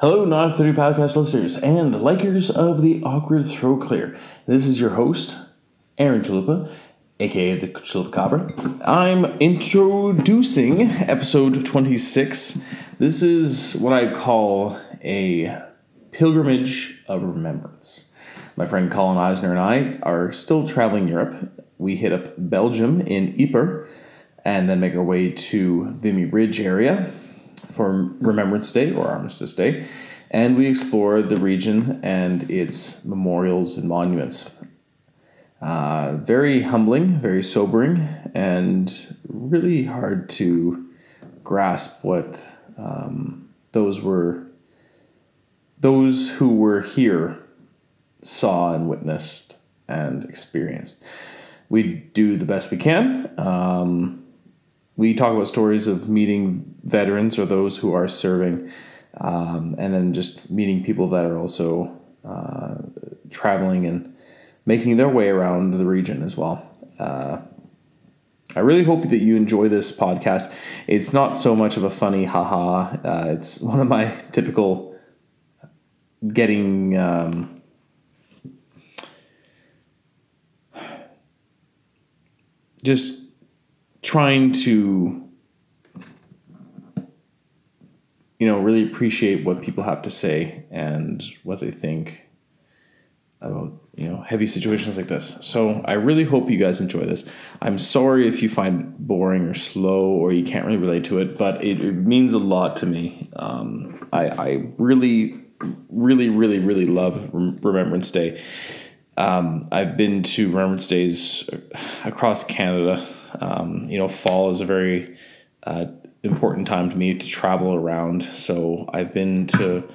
Hello, Nod3 Podcast listeners and likers of the Awkward Throw Clear. This is your host, Aaron Chalupa, a.k.a. the Chalupa Cobra. I'm introducing episode 26. This is what I call a pilgrimage of remembrance. My friend Colin Eisner and I are still traveling Europe. We hit up Belgium in Ypres and then make our way to Vimy Ridge area for Remembrance Day or Armistice Day, and we explore the region and its memorials and monuments. Very humbling, very sobering, and really hard to grasp what those who were here saw and witnessed and experienced. We do the best we can. We talk about stories of meeting veterans or those who are serving, and then just meeting people that are also traveling and making their way around the region as well. I really hope that you enjoy this podcast. It's not so much of a funny haha. It's one of my typical getting just trying to, really appreciate what people have to say and what they think about, heavy situations like this. So I really hope you guys enjoy this. I'm sorry if you find it boring or slow or you can't really relate to it, but it means a lot to me. I really love Remembrance Day. I've been to Remembrance Days across Canada. Fall is a very important time to me to travel around. So I've been to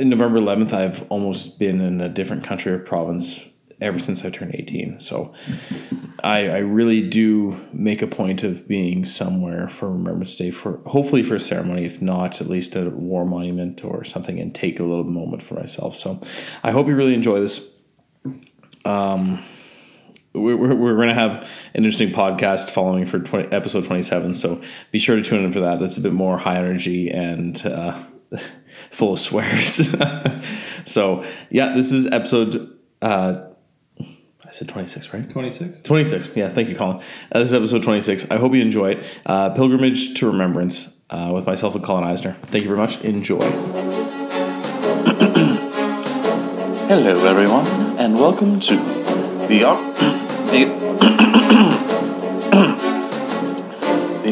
November 11th. I've almost been in a different country or province ever since I turned 18. So I really do make a point of being somewhere for Remembrance Day, hopefully for a ceremony, if not at least a war monument or something, and take a little moment for myself. So I hope you really enjoy this. We're going to have an interesting podcast following for episode 27, so be sure to tune in for that. That's a bit more high energy and full of swears. So, yeah, this is episode... I said 26, right? 26. Yeah, thank you, Colin. This is episode 26. I hope you enjoy it. Pilgrimage to Remembrance with myself and Colin Eisner. Thank you very much. Enjoy. Hello, everyone, and welcome to The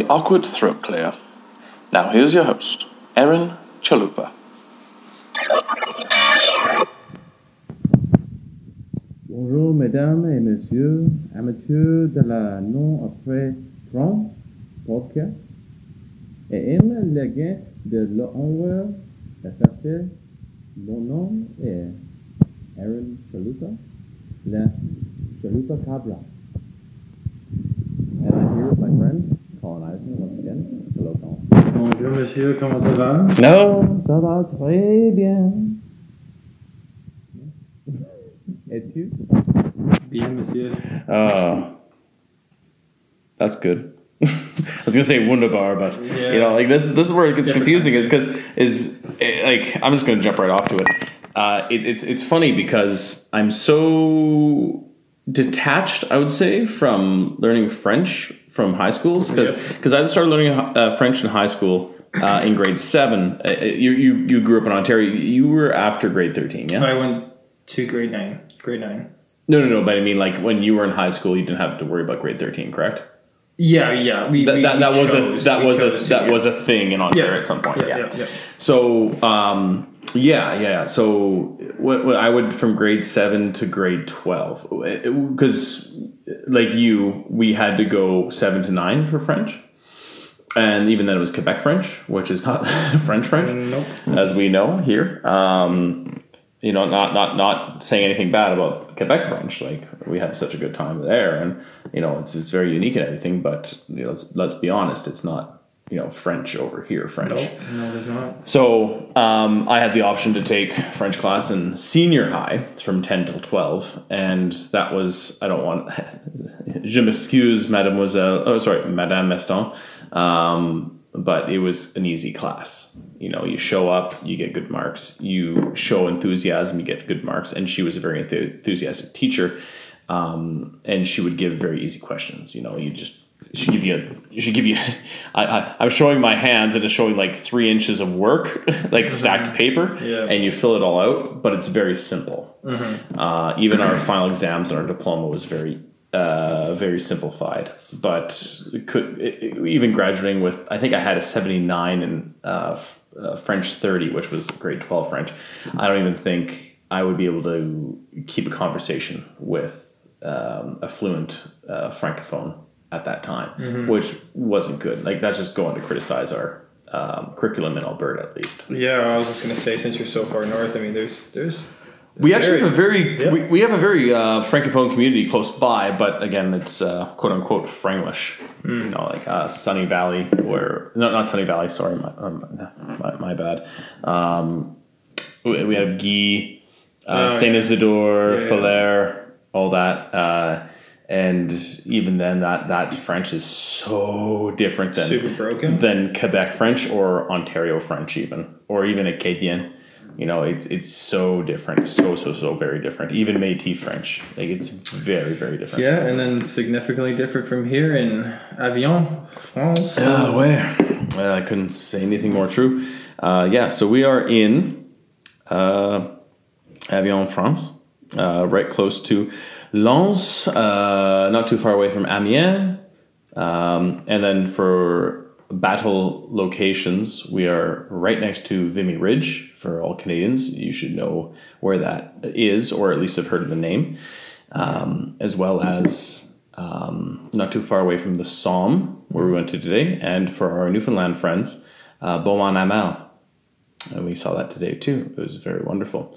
Awkward Throat Clear. Now here's your host, Aaron Chalupa. Bonjour mesdames et messieurs, amateurs de la Nod3 Podcast, et aimant le gain de l'honneur de faire. Mon nom est Aaron Chalupa, la Chalupa Cobra. And I'm here with my friend, Colin Eisner, once again. Hello, Colin. Bonjour, monsieur. Comment ça va? No. Ça va très bien. Et tu? Bien, monsieur. That's good. I was going to say Wunderbar, but, yeah. This is where it gets confusing. It's because, I'm just going to jump right off to it. It's funny because I'm so... detached, I would say, from learning French from high schools, because I started learning French in high school in grade 7. You grew up in Ontario. You were after grade 13, yeah? I went to grade 9. No, but I mean, when you were in high school, you didn't have to worry about grade 13, correct? Yeah. That was a thing in Ontario at some point. Yeah. So, So what I would from grade 7 to grade 12, because we had to go 7 to 9 for French, and even then it was Quebec French, which is not French, nope, as we know here. Not saying anything bad about Quebec French. We have such a good time there, and it's very unique and everything. But let's be honest, it's not. French over here, No, there's not. So I had the option to take French class in senior high. It's from 10 till 12. And that was, je m'excuse, Madame Eston. But it was an easy class. you know, you show up, you get good marks, you show enthusiasm, you get good marks. And she was a very enthusiastic teacher. And she would give very easy questions. You know, you just, I'm showing my hands and it's showing like 3 inches of work, like stacked paper, and you fill it all out, but it's very simple. Even our final exams and our diploma was very simplified, but even graduating with, I think I had a 79 in French 30, which was grade 12 French. I don't even think I would be able to keep a conversation with a fluent francophone at that time, which wasn't good. Like, that's just going to criticize our curriculum in Alberta, at least. Yeah, I was just going to say, since you're so far north, I mean, there's we actually have a very we have a very francophone community close by, but again, it's quote unquote Franglish. You know, like Sunny Valley, or not Sunny Valley. Sorry, my bad. We have Guy, Saint Isidore, Falaire, all that. And even then, that French is so different than super broken than Quebec French or Ontario French, even, or even Acadian. You know, it's so different, so very different. Even Métis French, like, it's very, very different. Yeah, and then significantly different from here in Avion, France. I couldn't say anything more true. So we are in Avion, France. Right close to Lens, not too far away from Amiens. And then for battle locations, we are right next to Vimy Ridge. For all Canadians, you should know where that is, or at least have heard of the name, as well as not too far away from the Somme, where we went to today. And for our Newfoundland friends, Beaumont-Hamel. And we saw that today too. It was very wonderful.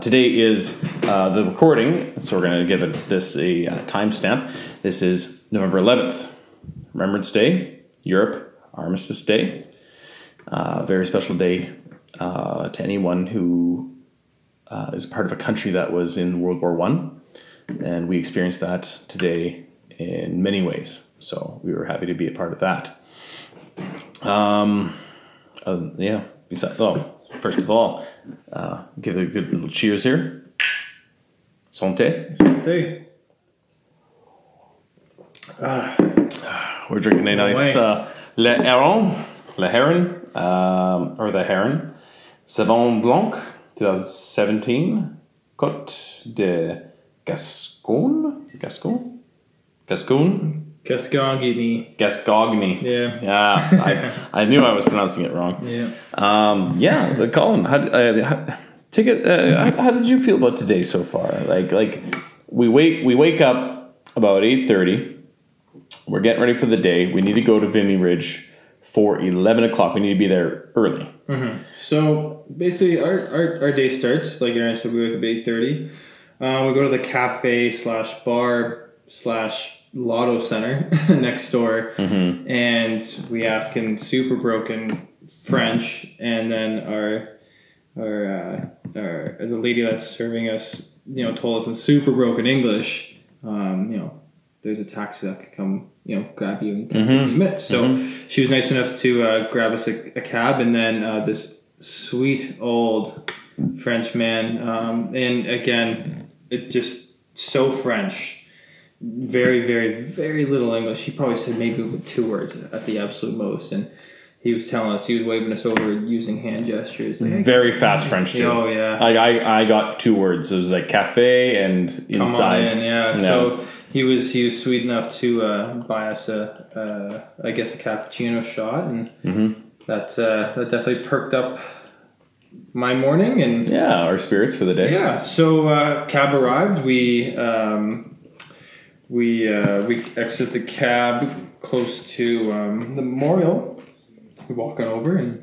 Today is the recording, so we're going to give this a timestamp. This is November 11th, Remembrance Day, Europe, Armistice Day. Very special day to anyone who is part of a country that was in World War One, and we experienced that today in many ways. So we were happy to be a part of that. First of all, give it a good little cheers here. Santé. Santé. We're drinking a nice Le Heron, or the Heron. Savon Blanc, 2017. Cote de Gascogne. Gascogne. Yeah. I knew I was pronouncing it wrong. Colin, how did you feel about today so far? Like we wake up about 8:30. We're getting ready for the day. We need to go to Vimy Ridge for 11 o'clock. We need to be there early. So basically, our day starts, like Aaron said, we wake up at 8:30. We go to the cafe / bar / Lotto Center next door, and we ask in super broken French, and then the lady that's serving us, you know, told us in super broken English, there's a taxi that could come, grab you in 10 minutes. So she was nice enough to grab us a cab, and then this sweet old French man, and again, it just so French. Very, very, very little English. He probably said maybe 2 words at the absolute most, and he was telling us, he was waving us over using hand gestures. Like, very fast French too. Oh yeah. I got 2 words. It was like cafe and inside. Come on in, yeah. No. So he was sweet enough to buy us a cappuccino shot, and that definitely perked up my morning and our spirits for the day. Yeah. So cab arrived. We exit the cab close to the memorial. We walk on over, and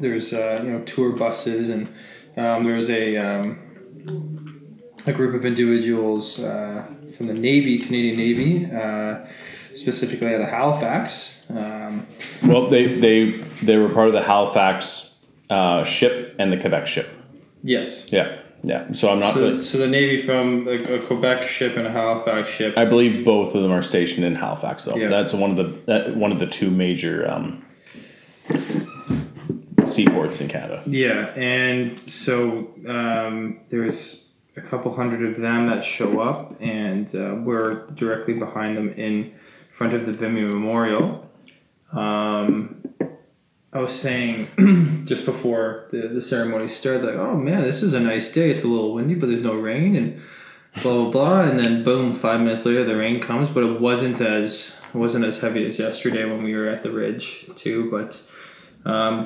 there's tour buses, and there's a group of individuals from the Navy, Canadian Navy, specifically out of Halifax. They were part of the Halifax ship and the Quebec ship. Yes. Yeah. Yeah, so I'm not. So the Navy from a Quebec ship and a Halifax ship. I believe both of them are stationed in Halifax, though. Yeah. That's one of the two major seaports in Canada. Yeah, and so there's a couple hundred of them that show up, and we're directly behind them in front of the Vimy Memorial. I was saying just before the ceremony started, like, oh man, this is a nice day. It's a little windy, but there's no rain, and blah blah blah. And then boom, 5 minutes later, the rain comes, but it wasn't as heavy as yesterday when we were at the ridge too. But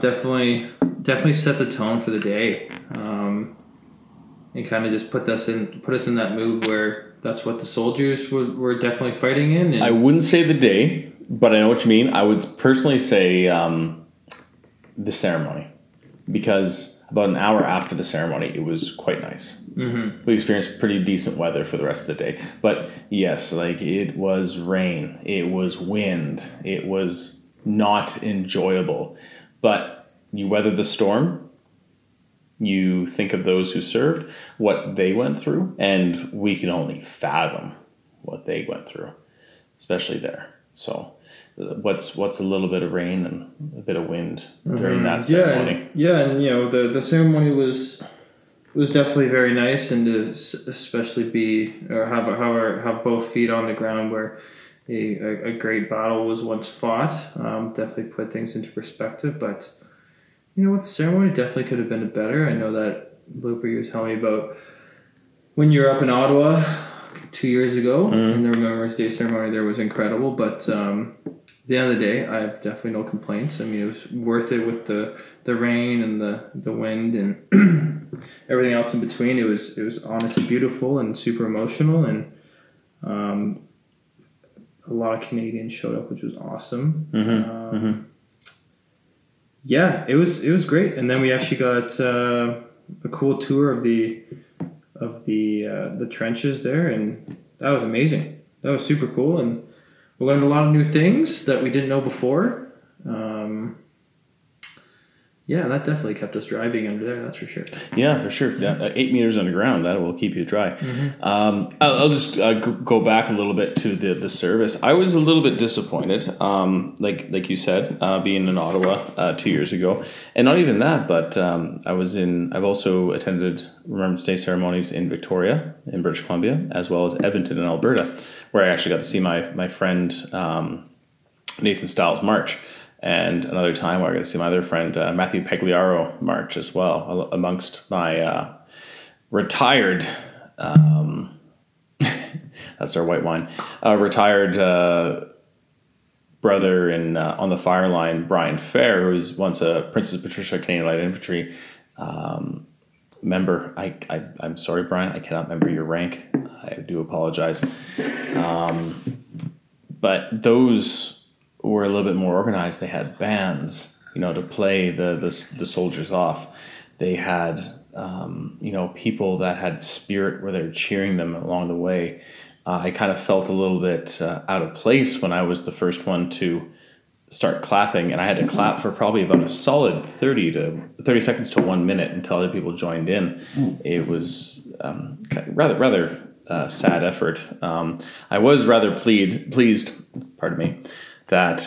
definitely set the tone for the day, and kind of just put us in that mood where that's what the soldiers were definitely fighting in. And I wouldn't say the day, but I know what you mean. I would personally say the ceremony, because about an hour after the ceremony, it was quite nice. Mm-hmm. We experienced pretty decent weather for the rest of the day. But yes, like it was rain, it was wind, it was not enjoyable. But you weather the storm. You think of those who served, what they went through, and we can only fathom what they went through, especially there. So what's a little bit of rain and a bit of wind during that ceremony. And you know, the ceremony was definitely very nice, and to especially have both feet on the ground where a great battle was once fought, definitely put things into perspective. But you know what, the ceremony definitely could have been better. I know that, Looper, you were telling me about when you were up in Ottawa 2 years ago, and the Remembrance Day ceremony there was incredible. But at the end of the day, I have definitely no complaints. I mean, it was worth it with the rain and the wind and everything else in between. It was honestly beautiful and super emotional, and a lot of Canadians showed up, which was awesome. Yeah, it was great. And then we actually got a cool tour of the trenches there, and that was amazing. That was super cool, and we learned a lot of new things that we didn't know before. Yeah, that definitely kept us dry being under there, that's for sure. Yeah, for sure. Yeah, 8 meters underground, that will keep you dry. Mm-hmm. I'll just go back a little bit to the service. I was a little bit disappointed, like you said, being in Ottawa 2 years ago. And not even that, but I've also attended Remembrance Day ceremonies in Victoria, in British Columbia, as well as Edmonton in Alberta, where I actually got to see my friend Nathan Stiles march. And another time where I got to see my other friend, Matthew Pagliaro, march as well, amongst my retired, that's our white wine, retired brother on the fire line, Brian Fair, who was once a Princess Patricia's Canadian Light Infantry member. I'm sorry, Brian, I cannot remember your rank. I do apologize. But those were a little bit more organized. They had bands, you know, to play the soldiers off. They had, you know, people that had spirit where they're cheering them along the way. I kind of felt a little bit out of place when I was the first one to start clapping, and I had to clap for probably about a solid 30 seconds to 1 minute until other people joined in. It was rather sad effort. I was rather pleased. Pardon me. That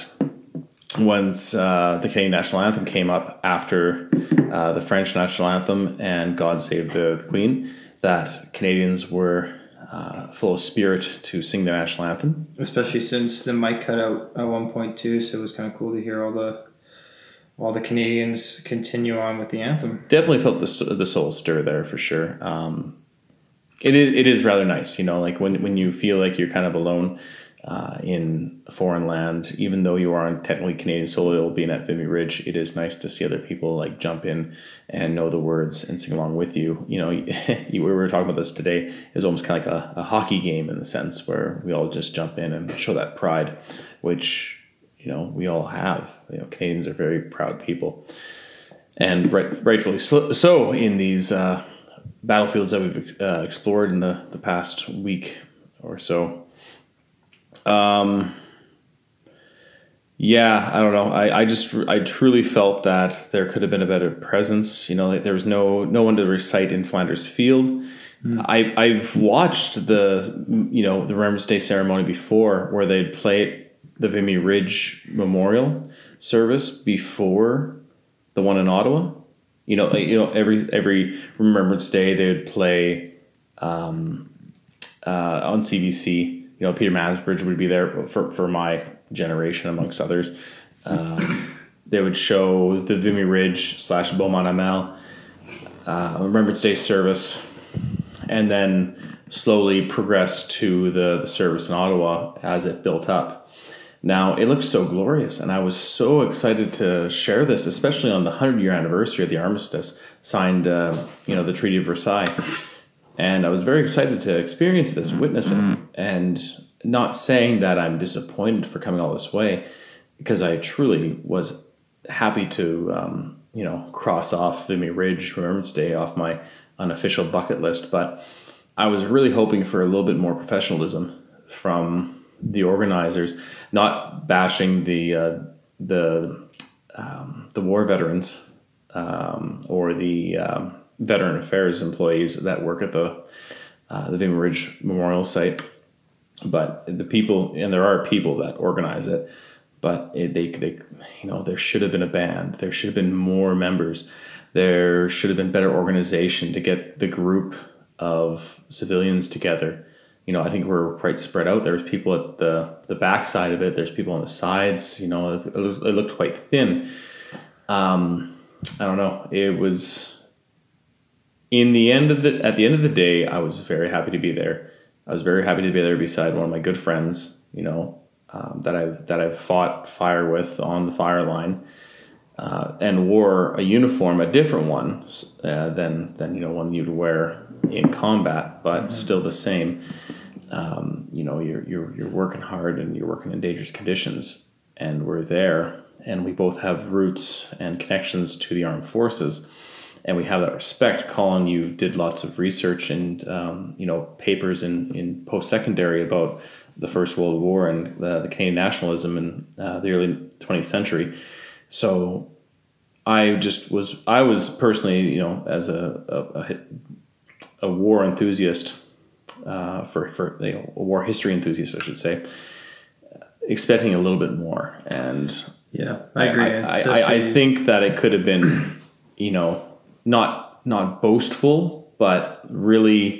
once the Canadian National Anthem came up after the French National Anthem and God Save the Queen, that Canadians were full of spirit to sing their National Anthem. Especially since the mic cut out at one point too, so it was kind of cool to hear all the Canadians continue on with the anthem. Definitely felt the soul stir there for sure. It is rather nice, you know, like when you feel like you're kind of alone in a foreign land, even though you are on technically Canadian soil, being at Vimy Ridge, it is nice to see other people like jump in and know the words and sing along with you. You know, we were talking about this today. It was almost kind of like a hockey game in the sense where we all just jump in and show that pride, which, you know, we all have. You know, Canadians are very proud people, and rightfully so in these battlefields that we've explored in the past week or so. Yeah, I don't know. I truly felt that there could have been a better presence. You know, like there was no one to recite In Flanders Field. I've watched the Remembrance Day ceremony before, where they'd play the Vimy Ridge Memorial service before the one in Ottawa. You know, every Remembrance Day they would play on CBC. You know, Peter Mansbridge would be there for my generation, amongst others. They would show the Vimy Ridge / Beaumont-Hamel Remembrance Day service, and then slowly progress to the service in Ottawa as it built up. Now, it looked so glorious, and I was so excited to share this, especially on the 100-year anniversary of the Armistice, signed the Treaty of Versailles. And I was very excited to experience this, witness it, and not saying that I'm disappointed for coming all this way, because I truly was happy to, cross off Vimy Ridge Remembrance Day off my unofficial bucket list. But I was really hoping for a little bit more professionalism from the organizers, not bashing the war veterans or the veteran affairs employees that work at the Vimy Ridge Memorial Site, but the people, and there are people that organize it. But there should have been a band. There should have been more members. There should have been better organization to get the group of civilians together. You know, I think we're quite spread out. There's people at the backside of it. There's people on the sides. You know, it looked quite thin. I don't know. It was at the end of the day, I was very happy to be there. I was very happy to be there beside one of my good friends. You know. That I've fought fire with on the fire line, and wore a uniform, a different one than one you'd wear in combat, but still the same. You're working hard and you're working in dangerous conditions, and we're there, and we both have roots and connections to the armed forces, and we have that respect. Colin, you did lots of research and papers in post-secondary about the First World War and the Canadian nationalism in the early 20th century. So I was personally, as a war enthusiast, a war history enthusiast, I should say, expecting a little bit more. And yeah, I agree. I think that it could have been, not boastful, but really,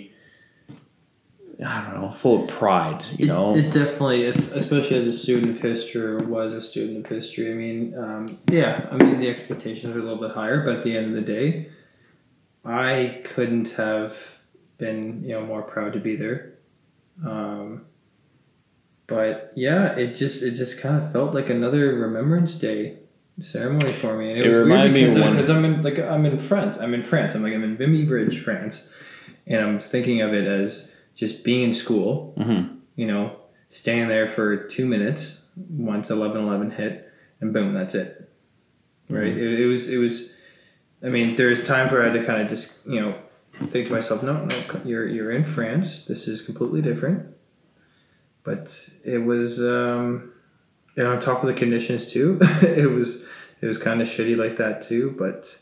I don't know, full of pride, It definitely is, especially as a student of history, or was a student of history. I mean, the expectations are a little bit higher, but at the end of the day, I couldn't have been, more proud to be there. It just kind of felt like another Remembrance Day ceremony for me. And it was reminded weird because I'm in France. I'm in Vimy Ridge, France. And I'm thinking of it as just being in school, staying there for 2 minutes once 11:11 hit, and boom, that's it. Right? Mm-hmm. It was. I mean, there's times where I had to kind of just think to myself, no, you're in France. This is completely different. But it was, on top of the conditions too. It was kind of shitty like that too, but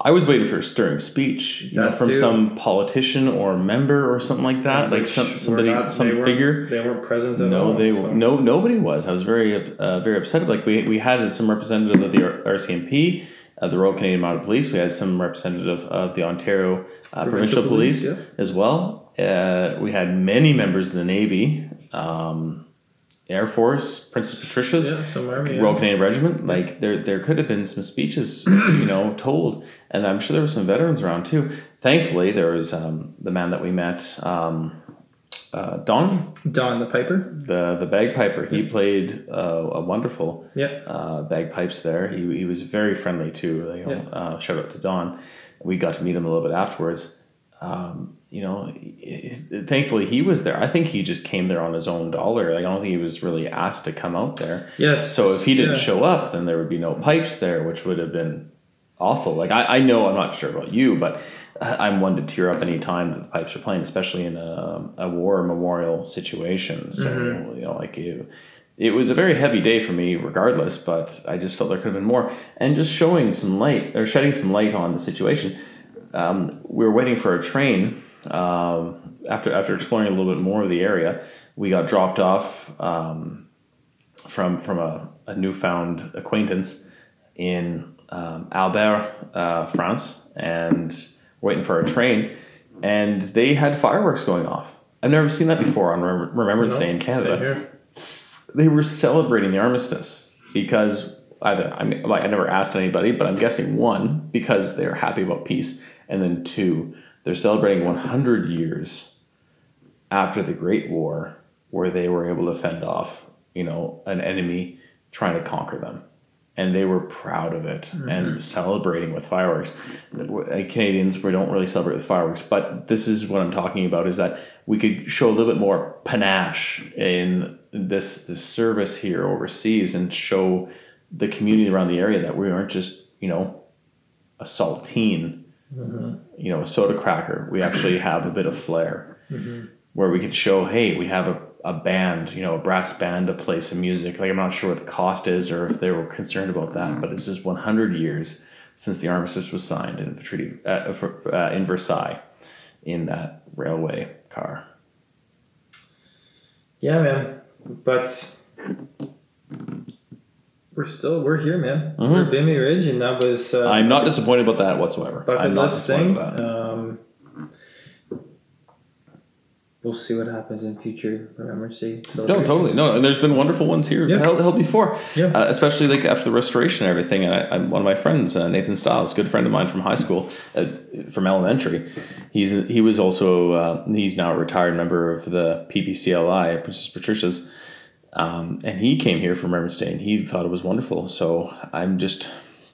I was waiting for a stirring speech from some politician or member or something like that, like some figure. They weren't present at all. No, nobody was. I was very, very upset. Like we had some representative of the RCMP, the Royal Canadian Mounted Police. We had some representative of the Ontario Provincial Police as well. We had many members of the Navy. Air Force, Princess Patricia's, Royal Canadian Regiment. Like there could have been some speeches, told, and I'm sure there were some veterans around too. Thankfully, there was the man that we met, Don the Piper, the bagpiper. He played a wonderful bagpipes there. He was very friendly too. Shout out to Don. We got to meet him a little bit afterwards. Thankfully he was there. I think he just came there on his own dollar. Like, I don't think he was really asked to come out there. Yes. So if he didn't show up, then there would be no pipes there, which would have been awful. Like I know, I'm not sure about you, but I'm one to tear up any time that the pipes are playing, especially in a war memorial situation. So, it was a very heavy day for me regardless, but I just felt there could have been more. And just shedding some light on the situation. We were waiting for a train. After exploring a little bit more of the area, we got dropped off from a newfound acquaintance in Albert, France, and waiting for a train, and they had fireworks going off. I've never seen that before on Remembrance Day in Canada. They were celebrating the armistice because either, I mean, like, I never asked anybody, but I'm guessing one, because they're happy about peace, and then two, they're celebrating 100 years after the Great War, where they were able to fend off, you know, an enemy trying to conquer them. And they were proud of it and celebrating with fireworks. Canadians, we don't really celebrate with fireworks, but this is what I'm talking about, is that we could show a little bit more panache in this service here overseas and show the community around the area that we aren't just, you know, a saltine, you know, a soda cracker. We actually have a bit of flair where we could show, hey, we have a band, you know, a brass band to play some music. Like, I'm not sure what the cost is or if they were concerned about that, but it's just 100 years since the armistice was signed in the treaty in Versailles, in that railway car. Yeah, man. But we're here, man. We're at Vimy Ridge, and that was... I'm not disappointed about that whatsoever. Bucket list thing. We'll see what happens in future Remembrance Day. No, totally. No, and there's been wonderful ones here held before, especially like after the restoration and everything. I'm one of my friends, Nathan Stiles, good friend of mine from high school, from elementary. He was also he's now a retired member of the PPCLI, Princess Patricia's, and he came here from Remembrance Day and he thought it was wonderful. So I'm just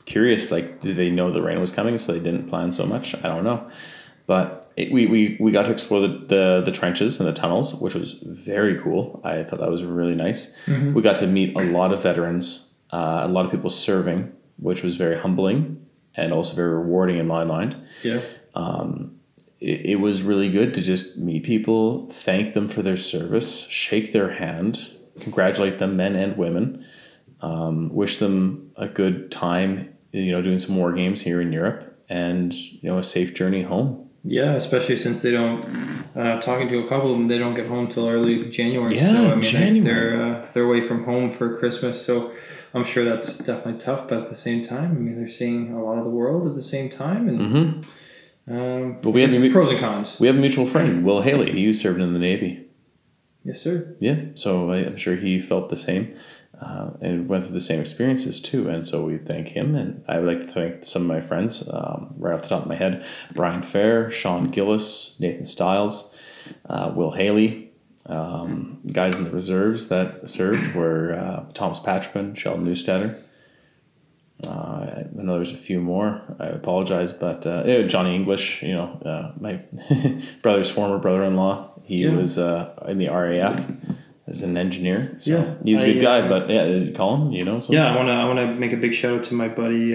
curious, like, did they know the rain was coming so they didn't plan so much? I don't know, but. We got to explore the trenches and the tunnels, which was very cool. I thought that was really nice. We got to meet a lot of veterans, a lot of people serving, which was very humbling and also very rewarding in my mind. Yeah. It was really good to just meet people, thank them for their service, shake their hand, congratulate them, men and women, wish them a good time, you know, doing some war games here in Europe, and, you know, a safe journey home. Yeah, especially since they don't, talking to a couple of them, they don't get home till early January. Yeah, so, I mean, they're away from home for Christmas, so I'm sure that's definitely tough. But at the same time, I mean, they're seeing a lot of the world at the same time, and well, we have pros and cons. We have a mutual friend, Will Haley. He served in the Navy. Yes, sir. Yeah, so I'm sure he felt the same, and went through the same experiences too. And so we thank him, and I would like to thank some of my friends, right off the top of my head, Brian Fair, Sean Gillis, Nathan Stiles, Will Haley, guys in the reserves that served were Thomas Patchman, Sheldon Newstetter. I know there's a few more. I apologize, but Johnny English, you know, my brother's former brother-in-law, he was in the RAF as an engineer. So he's a good guy, but Colin, you know. Something. Yeah, I want to make a big shout out to my buddy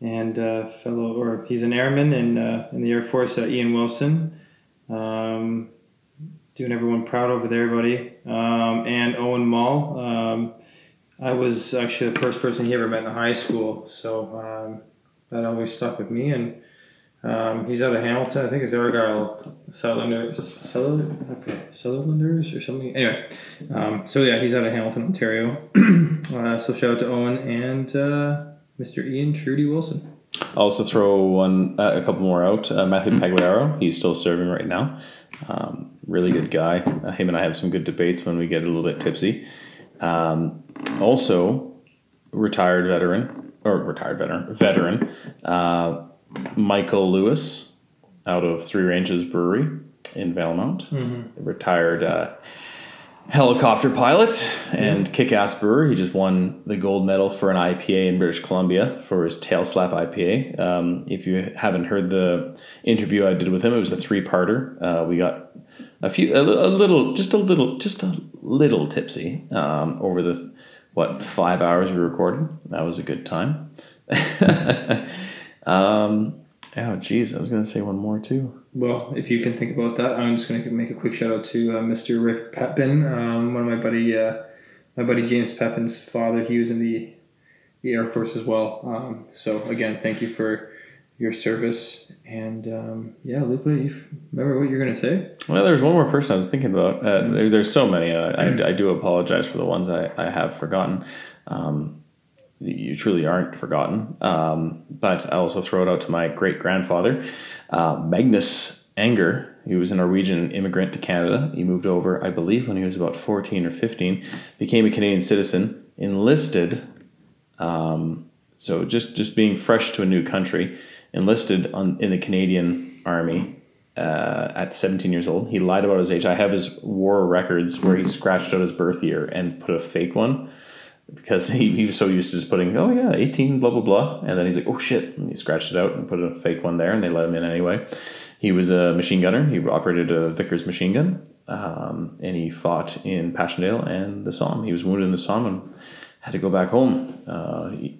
and fellow, or he's an airman in the Air Force, Ian Wilson. Doing everyone proud over there, buddy. And Owen Mall. I was actually the first person he ever met in high school, so that always stuck with me. And he's out of Hamilton. I think it's Argyll Sutherlanders or something. Anyway, so yeah, he's out of Hamilton, Ontario. So shout out to Owen and Mr. Ian Trudy Wilson. I'll also throw a couple more out. Matthew Pagliaro, he's still serving right now. Really good guy. Him and I have some good debates when we get a little bit tipsy. Also, veteran, Michael Lewis, out of Three Ranges Brewery in Valmont, retired helicopter pilot and kick-ass brewer. He just won the gold medal for an IPA in British Columbia for his Tail Slap IPA. If you haven't heard the interview I did with him, it was a three-parter. We got a little tipsy over the 5 hours we recorded. That was a good time. Oh, geez, I was going to say one more too. Well, if you can think about that, I'm just going to make a quick shout out to Mr. Rick Pepin, one of my buddy James Pepin's father. He was in the Air Force as well. So again, thank you for your service. And Lupa, you remember what you're going to say? Well, there's one more person I was thinking about. There's so many. I do apologize for the ones I have forgotten. you truly aren't forgotten. But I also throw it out to my great-grandfather, Magnus Anger. He was a Norwegian immigrant to Canada. He moved over, I believe, when he was about 14 or 15, became a Canadian citizen, enlisted. So just being fresh to a new country, enlisted in the Canadian Army at 17 years old. He lied about his age. I have his war records where he scratched out his birth year and put a fake one, because he was so used to just putting, 18, blah, blah, blah. And then he's like, oh, shit. And he scratched it out and put a fake one there, and they let him in anyway. He was a machine gunner. He operated a Vickers machine gun, and he fought in Passchendaele and the Somme. He was wounded in the Somme and had to go back home.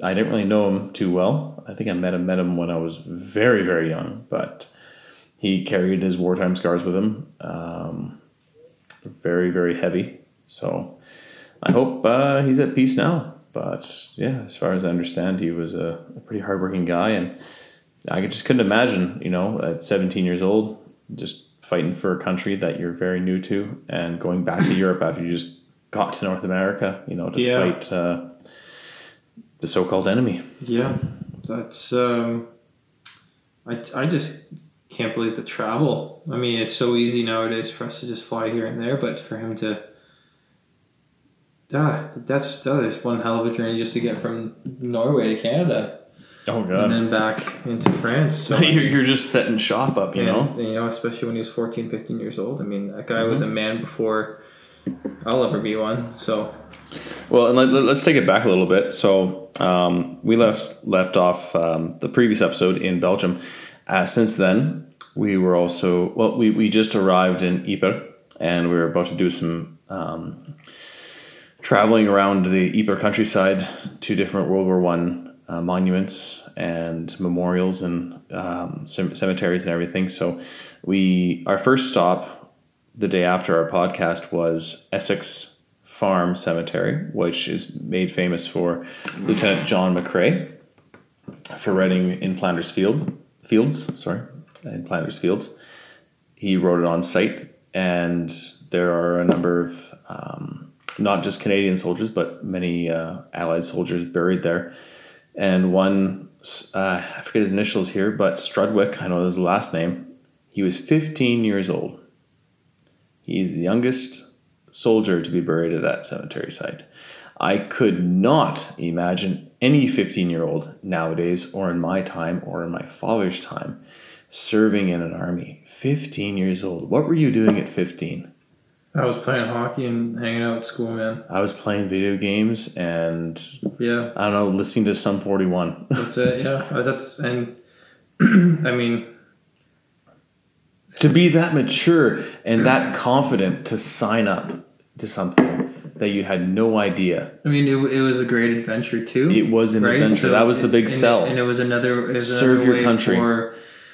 I didn't really know him too well. I think I met him when I was very, very young, but he carried his wartime scars with him. Very, very heavy. So I hope he's at peace now. But yeah, as far as I understand, he was a pretty hardworking guy, and I just couldn't imagine, at 17 years old, just fighting for a country that you're very new to, and going back to Europe after you just got to North America, fight the so-called enemy. Yeah, that's I just can't believe the travel. I mean, it's so easy nowadays for us to just fly here and there, but for him to... That's one hell of a journey just to get from Norway to Canada. Oh, God. And then back into France. So you're just setting shop up, you know? And, especially when he was 14, 15 years old. I mean, that guy was a man before I'll ever be one, so... Well, and let's take it back a little bit. So we left off the previous episode in Belgium. Since then, we were also... Well, we just arrived in Ypres, and we were about to do some... traveling around the Ypres countryside to different World War I monuments and memorials and cemeteries and everything. So our first stop the day after our podcast was Essex Farm Cemetery, which is made famous for Lieutenant John McCrae for writing In Flanders Fields. He wrote it on site, and there are a number of... not just Canadian soldiers, but many Allied soldiers buried there. And one, I forget his initials here, but Strudwick, I know his last name, he was 15 years old. He's the youngest soldier to be buried at that cemetery site. I could not imagine any 15-year-old nowadays, or in my time, or in my father's time, serving in an army. 15 years old. What were you doing at 15? I was playing hockey and hanging out at school, man. I was playing video games and I don't know, listening to Sum 41. That's it, yeah. I mean, to be that mature and that confident to sign up to something that you had no idea. I mean, it was a great adventure too. It was an adventure. So that was the big sell. And it was another way your country.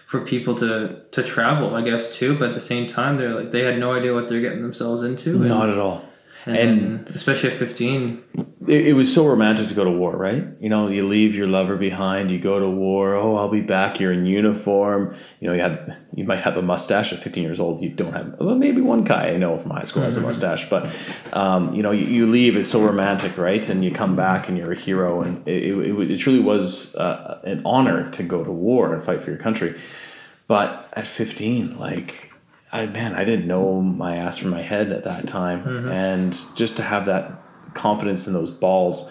For people to travel, I guess, too, but at the same time they had no idea what they're getting themselves into. Not at all. And especially at 15. It was so romantic to go to war, right? You leave your lover behind, you go to war, oh, I'll be back, you're in uniform. You might have a mustache at 15 years old, you don't have, well, maybe one guy I know from high school has a mustache, but you leave, it's so romantic, right? And you come back and you're a hero, and it truly was an honor to go to war and fight for your country. But at 15, I didn't know my ass from my head at that time. Mm-hmm. And just to have that confidence in those balls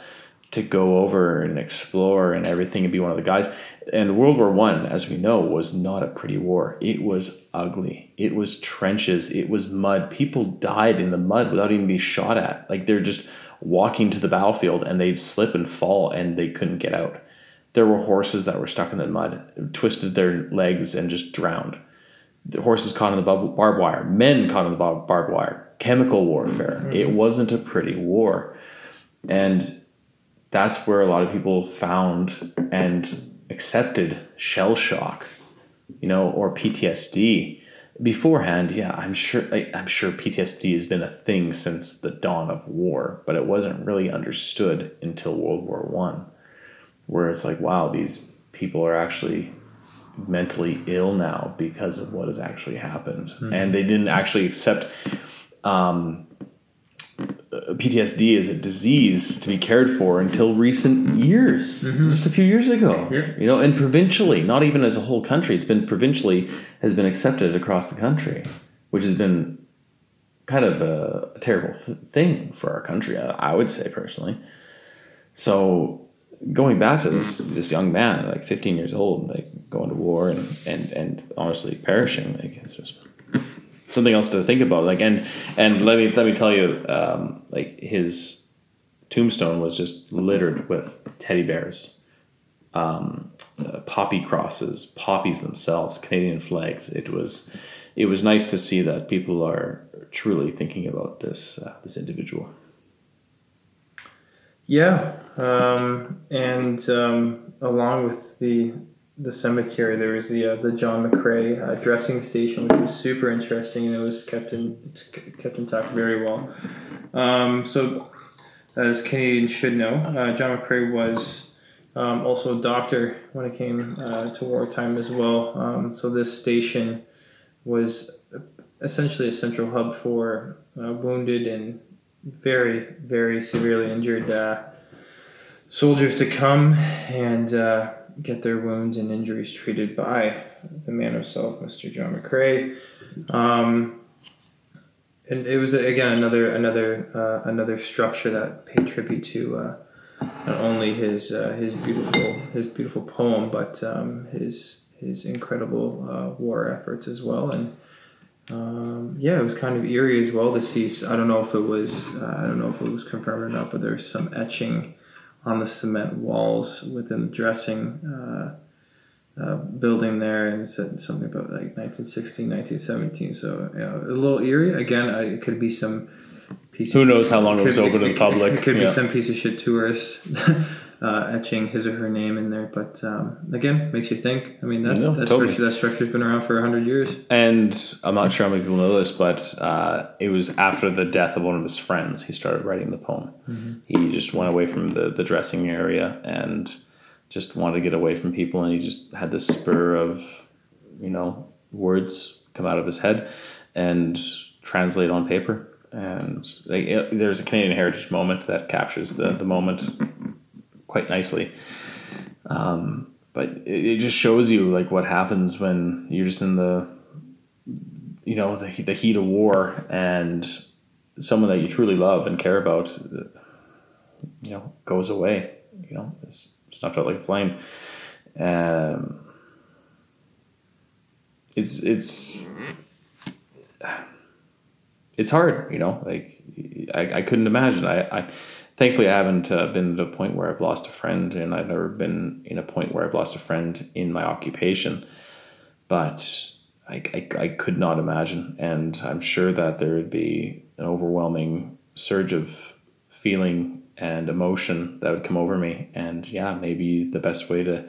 to go over and explore and everything and be one of the guys. And World War I, as we know, was not a pretty war. It was ugly. It was trenches. It was mud. People died in the mud without even being shot at. They're just walking to the battlefield and they'd slip and fall and they couldn't get out. There were horses that were stuck in the mud, twisted their legs and just drowned. The horses caught in the barbed wire, men caught in the barbed wire, chemical warfare. Mm-hmm. It wasn't a pretty war. And that's where a lot of people found and accepted shell shock, or PTSD. Beforehand, I'm sure PTSD has been a thing since the dawn of war, but it wasn't really understood until World War I, where it's like, wow, these people are actually mentally ill now because of what has actually happened. Mm-hmm. And they didn't actually accept PTSD is a disease to be cared for until recent years, just a few years ago. You know, and provincially, not even as a whole country, it's been provincially has been accepted across the country, which has been kind of a terrible thing for our country, I would say personally. So going back to this young man, like 15 years old, like going to war and honestly perishing, like it's just something else to think about. Like and let me tell you, like his tombstone was just littered with teddy bears, poppy crosses, poppies themselves, Canadian flags. It was nice to see that people are truly thinking about this this individual. Yeah, and along with the cemetery, there was the John McCrae dressing station, which was super interesting, and it was kept intact very well. So, as Canadians should know, John McCrae was also a doctor when it came to wartime as well. So this station was essentially a central hub for wounded and very, very severely injured soldiers to come and get their wounds and injuries treated by the man himself, Mr. John McCrae. And it was, again, another structure that paid tribute to not only his beautiful poem, but his incredible war efforts as well. And yeah, it was kind of eerie as well to see. I don't know if it was confirmed or not, but there's some etching on the cement walls within the dressing building there, and it said something about like 1916, 1917. So you know, a little eerie. Again, it could be some piece. Who knows how long it was open to the public? It could be some piece of shit tourist etching his or her name in there, but again, makes you think. I mean, that structure's been around for 100 years. And I'm not sure how many people know this, but it was after the death of one of his friends he started writing the poem. Mm-hmm. He just went away from the dressing area and just wanted to get away from people, and he just had this spur of, you know, words come out of his head and translate on paper. And like, there's a Canadian Heritage moment that captures the moment quite nicely, but it just shows you like what happens when you're just in the heat of war, and someone that you truly love and care about, you know, goes away, you know, is snuffed out like a flame. It's hard, you know, like I couldn't imagine. I thankfully I haven't been to a point where I've lost a friend, and I've never been in a point where I've lost a friend in my occupation, but I could not imagine. And I'm sure that there would be an overwhelming surge of feeling and emotion that would come over me. And yeah, maybe the best way to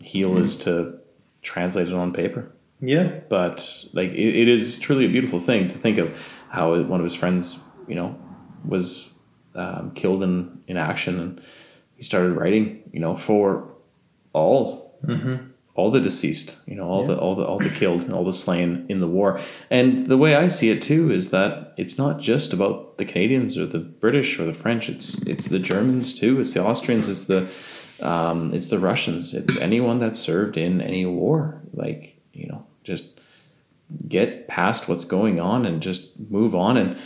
heal is to translate it on paper. Yeah, but like it is truly a beautiful thing to think of how one of his friends, you know, was killed in action, and he started writing, you know, for all the deceased, you know, all the killed and all the slain in the war. And the way I see it too is that it's not just about the Canadians or the British or the French. It's the Germans too. It's the Austrians. It's the Russians. It's anyone that served in any war, like. You know, just get past what's going on and just move on.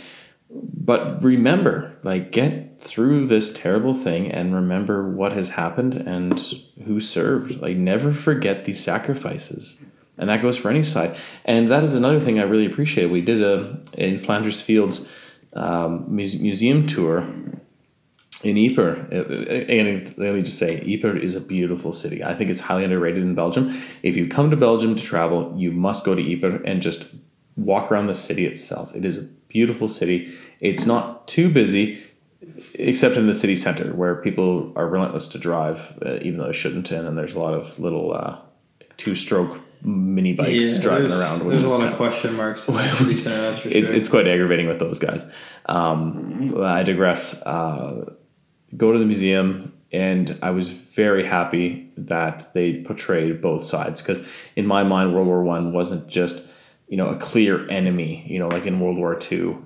But remember, like, get through this terrible thing and remember what has happened and who served. Like, never forget these sacrifices. And that goes for any side. And that is another thing I really appreciate. We did a In Flanders Fields museum tour in Ypres. And let me just say, Ypres is a beautiful city. I think it's highly underrated in Belgium. If you come to Belgium to travel, you must go to Ypres and just walk around the city itself. It is a beautiful city. It's not too busy, except in the city center, where people are relentless to drive, even though they shouldn't. And there's a lot of little two-stroke mini bikes driving around. There's a lot of question marks in the city center, that's for sure. It's quite aggravating with those guys. I digress. Go to the museum, and I was very happy that they portrayed both sides, because in my mind, World War I wasn't just, you know, a clear enemy, you know, like in World War II,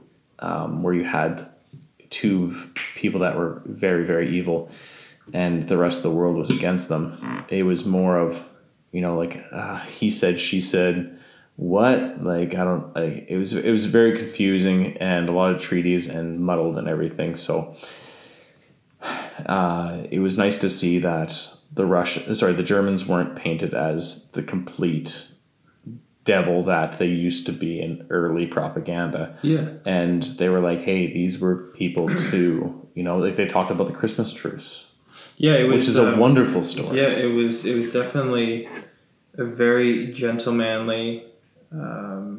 where you had two people that were very, very evil and the rest of the world was against them. It was more of, you know, like he said, she said, what? It was very confusing and a lot of treaties and muddled and everything. So it was nice to see that the Germans weren't painted as the complete devil that they used to be in early propaganda. Yeah. And they were like, hey, these were people too. You know, like they talked about the Christmas truce. Yeah, it was, which is a wonderful story. Yeah, it was definitely a very gentlemanly, I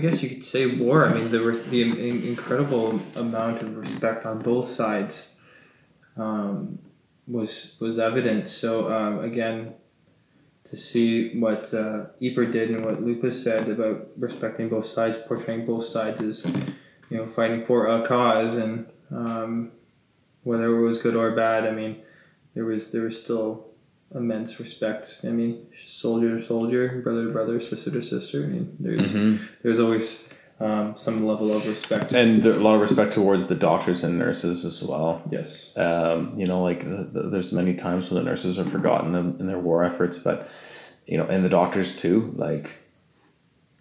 guess you could say, war. I mean, there was the incredible amount of respect on both sides was evident. So again, to see what Ypres did and what Lupa said about respecting both sides, portraying both sides as, you know, fighting for a cause, and whether it was good or bad, I mean, there was still immense respect. I mean, soldier to soldier, brother to brother, sister to sister. I mean, there's always some level of respect, and there, a lot of respect towards the doctors and nurses as well. Yes. You know, like there's many times when the nurses are forgotten in their war efforts, but you know, and the doctors too. Like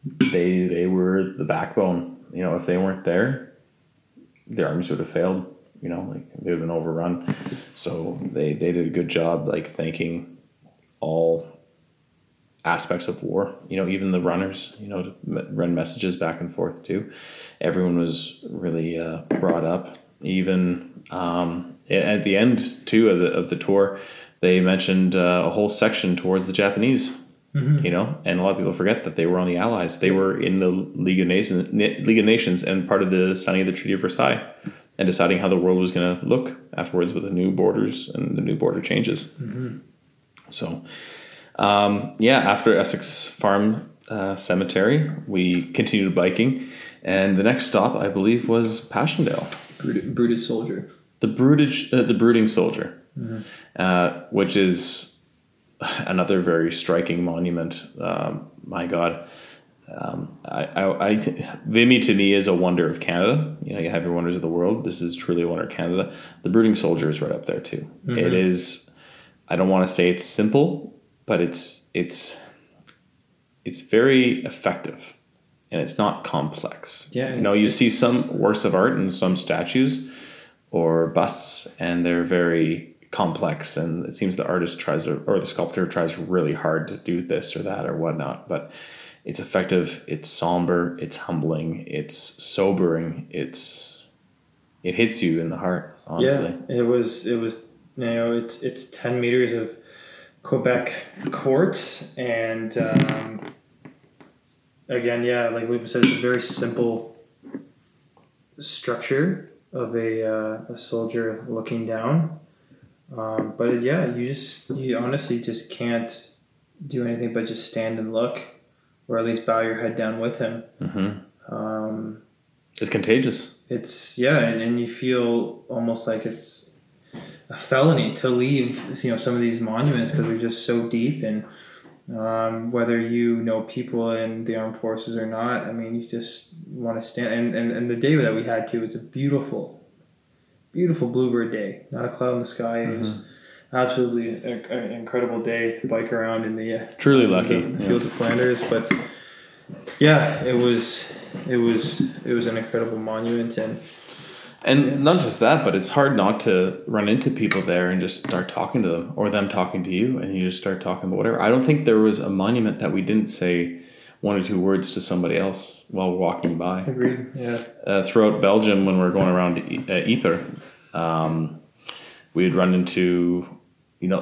they were the backbone. You know, if they weren't there, the armies would have failed. You know, like they would have been overrun. So they did a good job, like thanking all aspects of war, you know, even the runners, you know, to run messages back and forth too. Everyone was really brought up. Even at the end too of the tour, they mentioned a whole section towards the Japanese. Mm-hmm. You know, and a lot of people forget that they were on the Allies. They were in the League of Nations and part of the signing of the Treaty of Versailles. And deciding how the world was going to look afterwards with the new borders and the new border changes. Mm-hmm. So, after Essex Farm Cemetery, we continued biking. And the next stop, I believe, was Passchendaele. Brooded Soldier. The Brooding Soldier, mm-hmm. Which is another very striking monument. My God. Vimy to me is a wonder of Canada. You know, you have your wonders of the world. This is truly a wonder of Canada. The Brooding Soldier is right up there too. Mm-hmm. It is. I don't want to say it's simple, but it's very effective, and it's not complex. Yeah. You know, you see some works of art and some statues or busts, and they're very complex, and it seems the artist tries or the sculptor tries really hard to do this or that or whatnot, but. It's effective, it's somber, it's humbling, it's sobering, it hits you in the heart, honestly. Yeah, it was you know, it's 10 meters of Quebec quartz, and again, yeah, like Lupa said, it's a very simple structure of a soldier looking down. But yeah, you honestly just can't do anything but just stand and look. Or at least bow your head down with him. Mm-hmm. It's contagious. It's and you feel almost like it's a felony to leave. You know, some of these monuments because they're just so deep, and whether you know people in the armed forces or not, I mean, you just want to stand. And the day that we had too, it's a beautiful, beautiful bluebird day. Not a cloud in the sky. Mm-hmm. It was absolutely an incredible day to bike around in the truly lucky the fields of Flanders, but yeah, it was an incredible monument, and yeah. Not just that, but it's hard not to run into people there and just start talking to them, or them talking to you, and you just start talking about whatever. I don't think there was a monument that we didn't say one or two words to somebody else while we're walking by. Agreed. Yeah. Throughout Belgium, when we're going around Ypres, we'd run into. You know,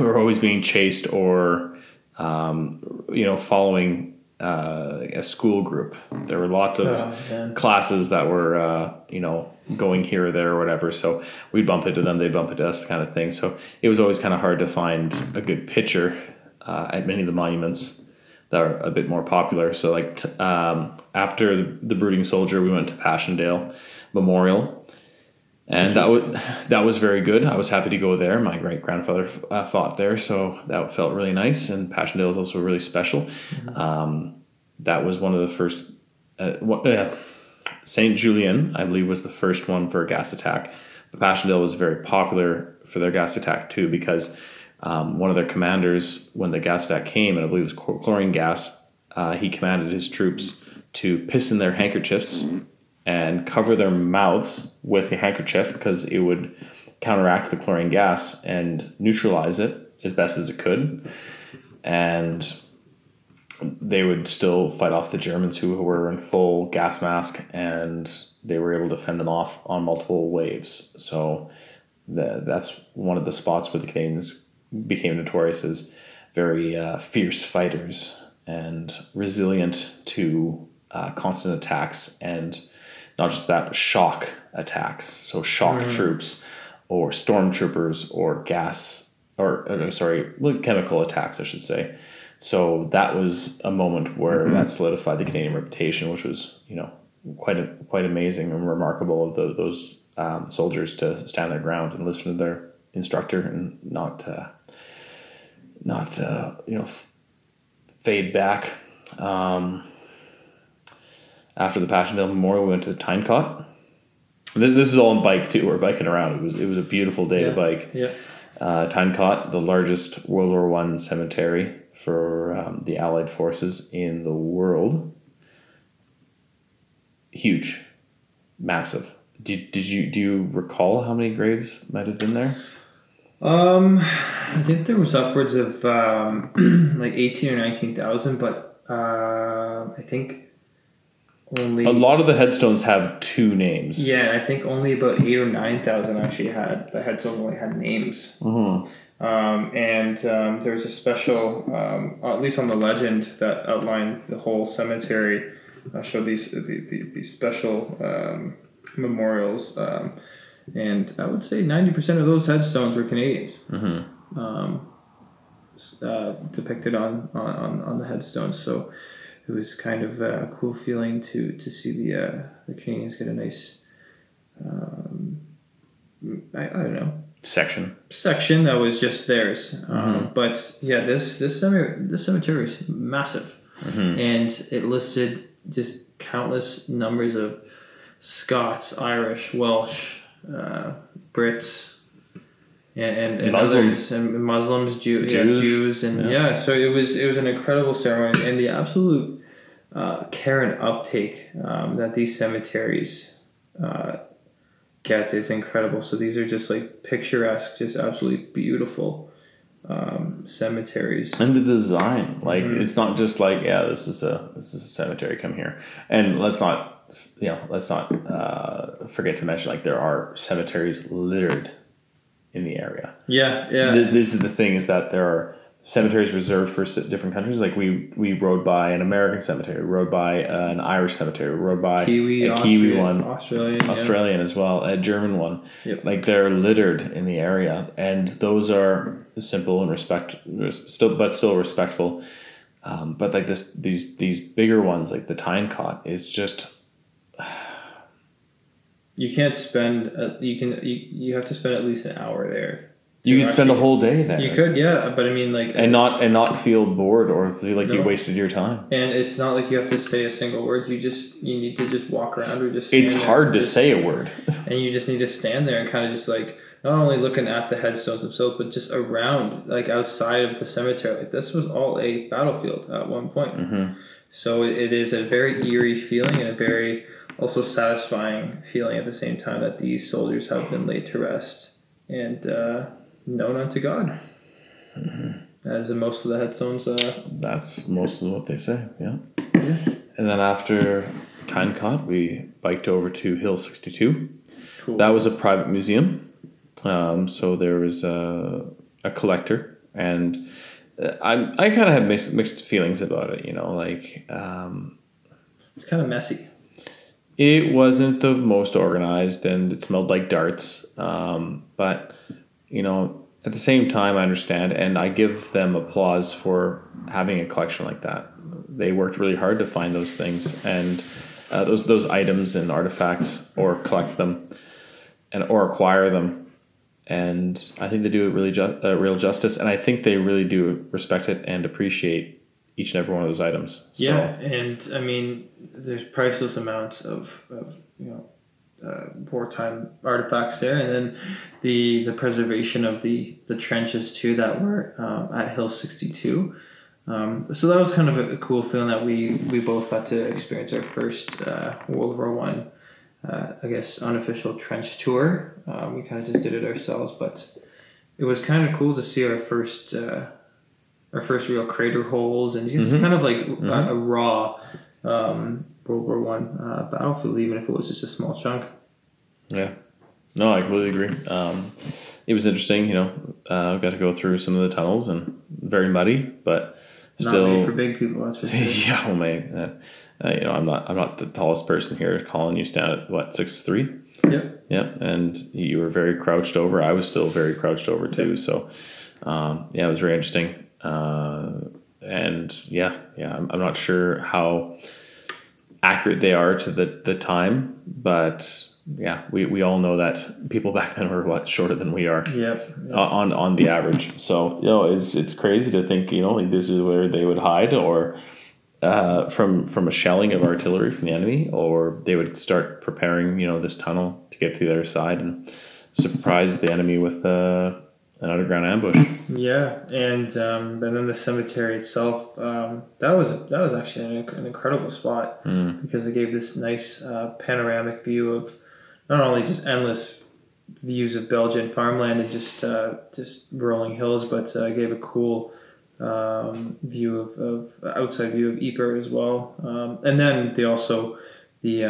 we're always being chased or, you know, following a school group. There were lots of classes that were, you know, going here or there or whatever. So we'd bump into them, they'd bump into us, kind of thing. So it was always kind of hard to find a good picture at many of the monuments that are a bit more popular. So like after the Brooding Soldier, we went to Passchendaele Memorial. And that was very good. I was happy to go there. My great-grandfather fought there, so that felt really nice. And Passchendaele is also really special. Mm-hmm. That was one of the first... St. Julien, I believe, was the first one for a gas attack. But Passchendaele was very popular for their gas attack too, because one of their commanders, when the gas attack came, and I believe it was chlorine gas, he commanded his troops to piss in their handkerchiefs and cover their mouths with a handkerchief because it would counteract the chlorine gas and neutralize it as best as it could. And they would still fight off the Germans, who were in full gas mask, and they were able to fend them off on multiple waves. So that's one of the spots where the Canadians became notorious as very fierce fighters and resilient to constant attacks, and not just that, but shock attacks. So shock troops or stormtroopers or chemical attacks, I should say. So that was a moment where that solidified the Canadian reputation, which was, quite amazing and remarkable of those soldiers to stand their ground and listen to their instructor and not fade back. After the Passchendaele Memorial, we went to the Tyne Cot. This is all on bike too. We're biking around. It was a beautiful day to bike. Yeah. Tyne Cot, the largest World War I cemetery for the Allied forces in the world. Huge, massive. Do you recall how many graves might have been there? I think there was upwards of 18,000 or 19,000, but I think only a lot of the headstones have two names. Yeah, I think only about 8,000 or 9,000 actually had the headstones only had names. Mm-hmm. And there was a special, at least on the legend that outlined the whole cemetery, showed these special memorials, and I would say 90% of those headstones were Canadians. Mm-hmm. Depicted on the headstones, so it was kind of a cool feeling to see the Canadians get a nice, I don't know. Section that was just theirs. But yeah, this cemetery is massive, and it listed just countless numbers of Scots, Irish, Welsh, Brits, and Muslims, others, and Muslims, Jews, and so it was an incredible ceremony, and the absolute care and uptake that these cemeteries get is incredible. So these are just picturesque, just absolutely beautiful cemeteries. And the design, it's not just this is a cemetery, come here. And let's not forget to mention there are cemeteries littered in the area. This is the thing, is that there are cemeteries reserved for different countries. We rode by an American cemetery, rode by an Irish cemetery, rode by a Kiwi one, Australian as well, a German one. Yep. They're littered in the area, and those are simple and still respectful. But these bigger ones, the Tyne Cot, is just. You can't spend. You have to spend at least an hour there. You could spend a whole day there. You could, yeah, but I mean, and not feel bored or feel you wasted your time. And it's not you have to say a single word. You need to just walk around or just. It's hard to say a word. And you just need to stand there and kind of just not only looking at the headstones themselves, but just around outside of the cemetery. This was all a battlefield at one point. Mm-hmm. So it is a very eerie feeling and a very also satisfying feeling at the same time that these soldiers have been laid to rest and. Known unto God. Mm-hmm. As in most of the headstones. That's mostly what they say, yeah. And then after Tyne Cot, we biked over to Hill 62. Cool. That was a private museum. So there was a collector, and I kind of had mixed feelings about it, It's kind of messy. It wasn't the most organized, and it smelled like darts. But... at the same time, I understand, and I give them applause for having a collection like that. They worked really hard to find those things and those items and artifacts, or collect them or acquire them. And I think they do it real justice, and I think they really do respect it and appreciate each and every one of those items. So. Yeah, and I mean, there's priceless amounts of you know, wartime artifacts there, and then the preservation of the trenches too that were at Hill 62. So that was kind of a cool feeling that we both got to experience our first World War One, I guess, unofficial trench tour. We kind of just did it ourselves, but it was kind of cool to see our first real crater holes and just kind of like a raw World War One battlefield, even if it was just a small chunk. Yeah. No, I completely agree. It was interesting, you know, I got to go through some of the tunnels and very muddy, but still. Not made for big people, that's for sure. Yeah, well, man, you know, I'm not the tallest person here. Colin, you stand at, what, 6'3"? Yep. And you were very crouched over. I was still very crouched over too. Yep. So, it was very interesting. I'm not sure how accurate they are to the time, but yeah, we all know that people back then were a lot shorter than we are. Yep. On the average. So, you know, it's crazy to think, you know, like this is where they would hide, or from a shelling of artillery from the enemy, or they would start preparing, you know, this tunnel to get to the other side and surprise the enemy with an underground ambush. Yeah, and then the cemetery itself, that was actually an incredible spot because it gave this nice panoramic view of not only just endless views of Belgian farmland and just rolling hills, but gave a cool view of outside view of Ypres as well. And then they also the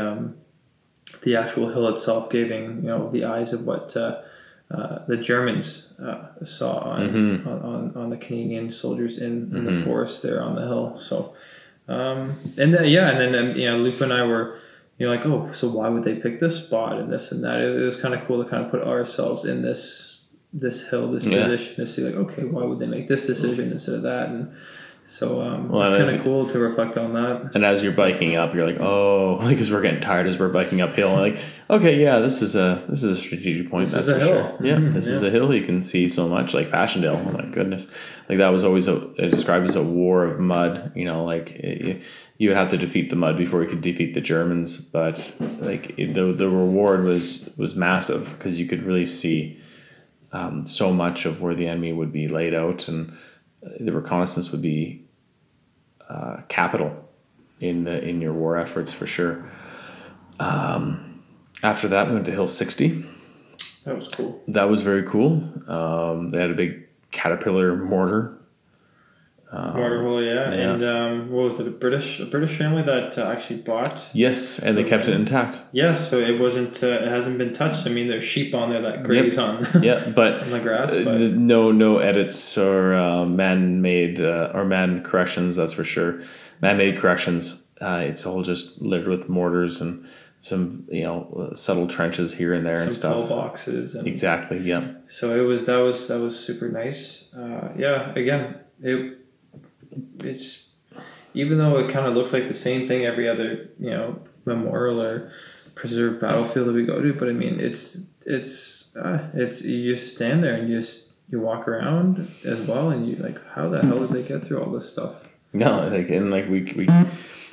actual hill itself giving, you know, the eyes of what the Germans saw on the Canadian soldiers in the forest there on the hill. So and then you know, Lupa and I were, you know, like, oh, so why would they pick this spot and this and that? It was kind of cool to kind of put ourselves in this hill, this position, to see like, okay, why would they make this decision instead of that? And so it's kind of cool to reflect on that. And as you're biking up, you're like, oh, because we're getting tired as we're biking uphill. And like, okay, yeah, this is a strategic point. This that's for hill. Sure. Yeah, this is a hill you can see so much, like Passchendaele. Oh my goodness, like that was always described as a war of mud. You know, like you would have to defeat the mud before you could defeat the Germans. But like the reward was massive because you could really see. So much of where the enemy would be laid out, and the reconnaissance would be capital in your war efforts for sure. After that, we went to Hill 60. That was cool. That was very cool. They had a big caterpillar mortar hole, yeah. And what was it? A British family that actually bought. Yes, and they kept it intact. Yeah, so it wasn't. It hasn't been touched. I mean, there's sheep on there that graze on. Yeah, but on the grass. But. No edits or man-made or man corrections. That's for sure. Man-made corrections. It's all just littered with mortars and some, you know, subtle trenches here and there, some and stuff. Some boxes. And exactly. Yeah. So that was super nice. Yeah. Again, it's even though it kind of looks like the same thing every other, you know, memorial or preserved battlefield that we go to, but I mean it's you just stand there and you walk around as well, and you like, how the hell did they get through all this stuff? No, like, and like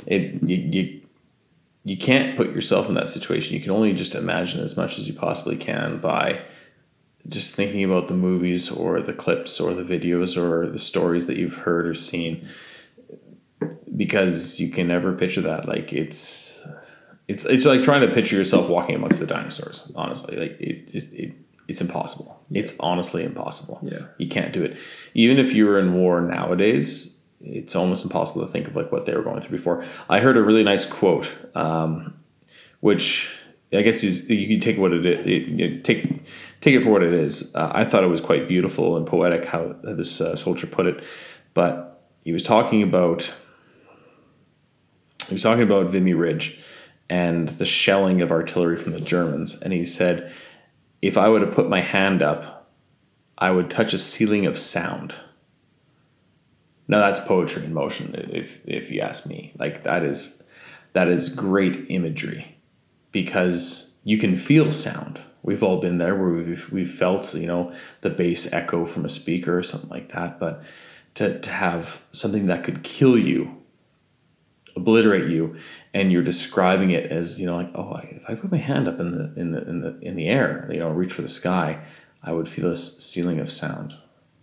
you can't put yourself in that situation. You can only just imagine as much as you possibly can by just thinking about the movies or the clips or the videos or the stories that you've heard or seen, because you can never picture that. Like it's like trying to picture yourself walking amongst the dinosaurs. Honestly, like it's impossible. Yeah. It's honestly impossible. Yeah. You can't do it. Even if you were in war nowadays, it's almost impossible to think of like what they were going through before. I heard a really nice quote, which I guess you can take what it is. Take it for what it is. I thought it was quite beautiful and poetic how this soldier put it, but he was talking about Vimy Ridge and the shelling of artillery from the Germans, and he said, "If I would have put my hand up, I would touch a ceiling of sound." Now that's poetry in motion, if you ask me. Like that is great imagery, because you can feel sound. We've all been there where we've felt, you know, the bass echo from a speaker or something like that. But to have something that could kill you, obliterate you, and you're describing it as, you know, like, oh, if I put my hand up in the air, you know, reach for the sky, I would feel this ceiling of sound.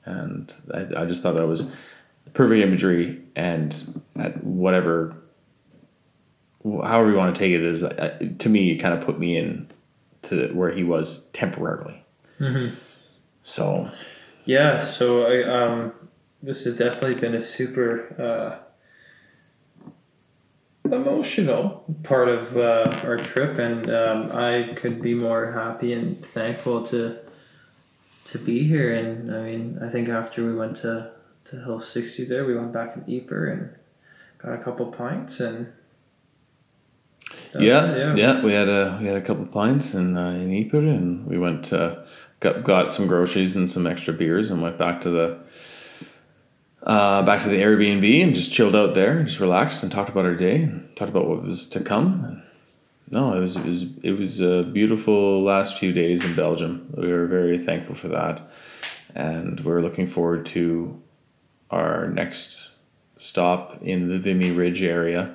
And I just thought that was perfect imagery, and at whatever, however you want to take it, is to me, it kind of put me in to where he was temporarily. Mm-hmm. So, yeah. So this has definitely been a super emotional part of our trip, and I could be more happy and thankful to be here. And I mean, I think after we went to Hill 60 there, we went back to Ypres and got a couple pints, and yeah, we had a couple pints in Ypres, and we went got some groceries and some extra beers, and went back to the Airbnb and just chilled out there, just relaxed and talked about our day, and talked about what was to come. And no, it was a beautiful last few days in Belgium. We were very thankful for that, and we're looking forward to our next stop in the Vimy Ridge area.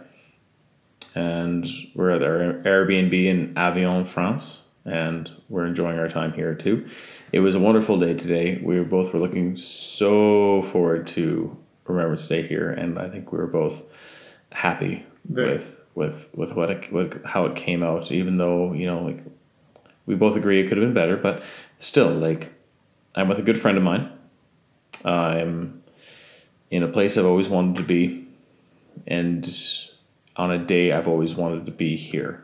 And we're at our Airbnb in Avion, France, and we're enjoying our time here too. It was a wonderful day today. We were both looking so forward to Remembrance Day here, and I think we were both happy with how it came out. Even though, you know, like, we both agree it could have been better, but still, like, I'm with a good friend of mine. I'm in a place I've always wanted to be, and on a day I've always wanted to be here.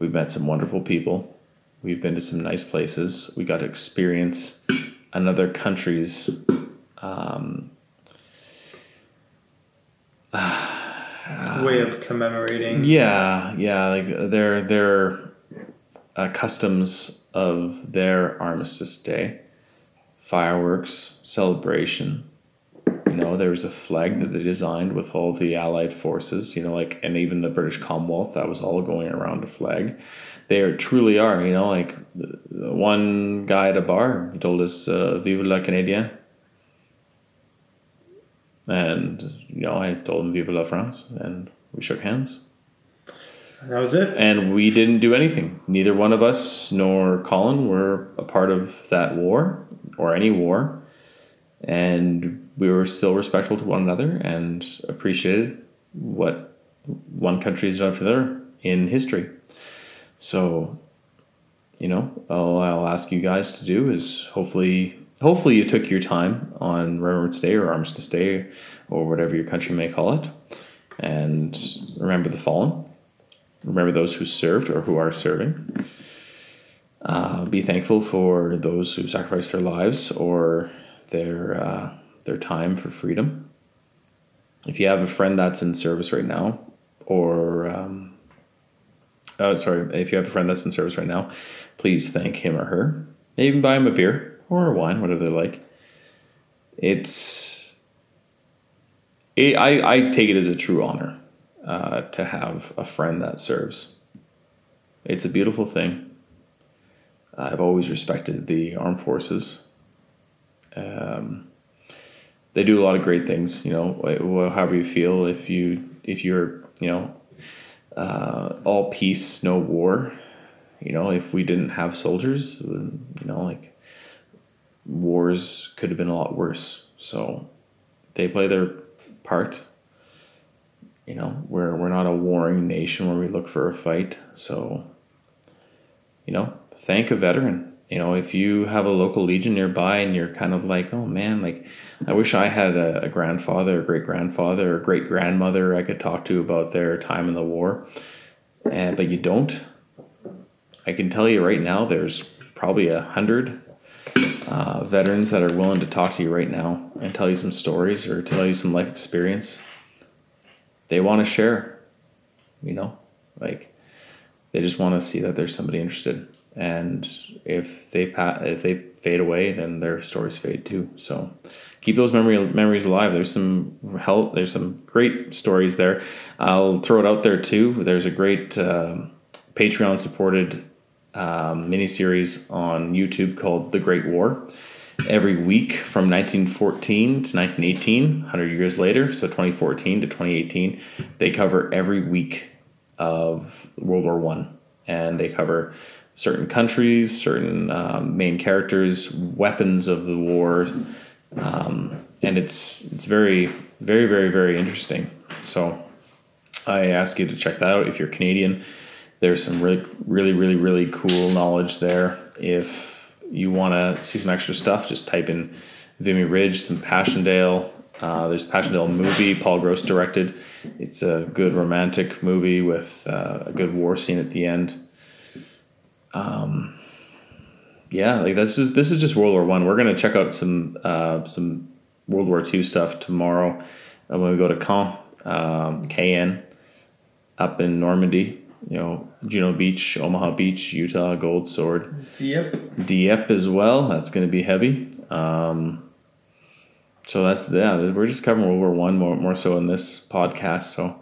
We've met some wonderful people. We've been to some nice places. We got to experience another country's way of commemorating. Yeah, like their customs of their Armistice Day, fireworks, celebration. You know, there was a flag that they designed with all the Allied forces, you know, like, and even the British Commonwealth, that was all going around a flag. They truly are, you know, like, one guy at a bar, he told us, Vive la Canadien. And, you know, I told him Vive la France, and we shook hands. That was it. And we didn't do anything. Neither one of us, nor Colin, were a part of that war, or any war. And we were still respectful to one another and appreciated what one country has done for another in history. So, you know, all I'll ask you guys to do is hopefully you took your time on Remembrance Day or Armistice Day or whatever your country may call it, and remember the fallen, remember those who served or who are serving. Be thankful for those who sacrificed their lives or their time for freedom. If you have a friend that's in service right now, or please thank him or her. Even buy him a beer or a wine, whatever they like. I take it as a true honor to have a friend that serves. It's a beautiful thing. I've always respected the armed forces. They do a lot of great things, you know, however you feel, if you're, you know, all peace, no war, you know, if we didn't have soldiers, you know, like, wars could have been a lot worse. So they play their part. You know, we're not a warring nation where we look for a fight. So, you know, thank a veteran. You know, if you have a local legion nearby and you're kind of like, oh man, like, I wish I had a grandfather, a great-grandfather, or great-grandmother I could talk to about their time in the war, but you don't. I can tell you right now, there's probably 100 veterans that are willing to talk to you right now and tell you some stories or tell you some life experience. They want to share, you know, like, they just want to see that there's somebody interested. And if they fade away, then their stories fade too. So keep those memories alive. There's some help. There's some great stories there. I'll throw it out there too. There's a great Patreon supported miniseries on YouTube called The Great War. every week from 1914 to 1918, 100 years later, so 2014 to 2018, they cover every week of World War One, and they cover certain countries, certain main characters, weapons of the war, and it's very, very, very, very interesting. So I ask you to check that out if you're Canadian. There's some really, really, really, really cool knowledge there. If you want to see some extra stuff, just type in Vimy Ridge, some Passchendaele. There's a Passchendaele movie Paul Gross directed. It's a good romantic movie with a good war scene at the end. This is just World War I. We're going to check out some World War II stuff tomorrow when we go to Caen, KN, up in Normandy. You know, Juno Beach, Omaha Beach, Utah, Gold Sword. Dieppe as well. That's going to be heavy. So that's, we're just covering World War One more so in this podcast. So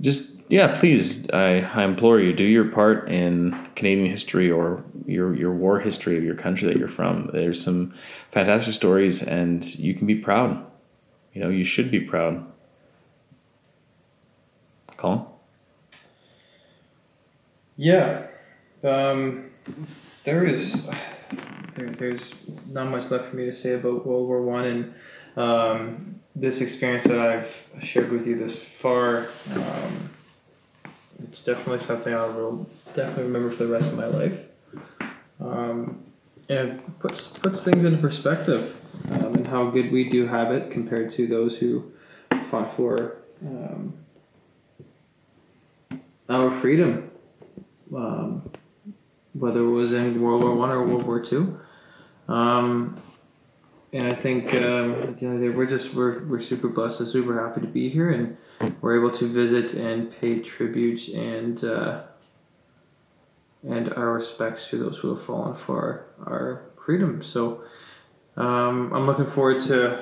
just, please, I implore you, do your part in Canadian history or your war history of your country that you're from. There's some fantastic stories and you can be proud. You know, you should be proud. Colin? Yeah, there's not much left for me to say about World War One, and this experience that I've shared with you this far, it's definitely something I will definitely remember for the rest of my life, and it puts things into perspective, and how good we do have it compared to those who fought for our freedom. Whether it was in World War One or World War Two, and I think at the end of the day, we're super blessed and super happy to be here, and we're able to visit and pay tribute and our respects to those who have fallen for our freedom. So I'm looking forward to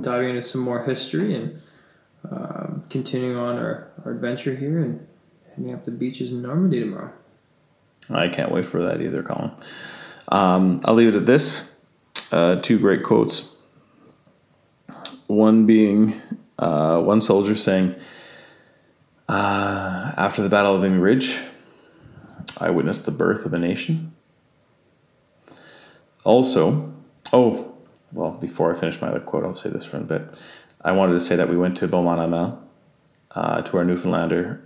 diving into some more history and continuing on our adventure here and heading up the beaches in Normandy tomorrow. I can't wait for that either, Colin. I'll leave it at this. Two great quotes. One being one soldier saying, after the Battle of Vimy Ridge, I witnessed the birth of a nation. Also, before I finish my other quote, I'll say this for a bit. I wanted to say that we went to Beaumont-Hamel, to our Newfoundlander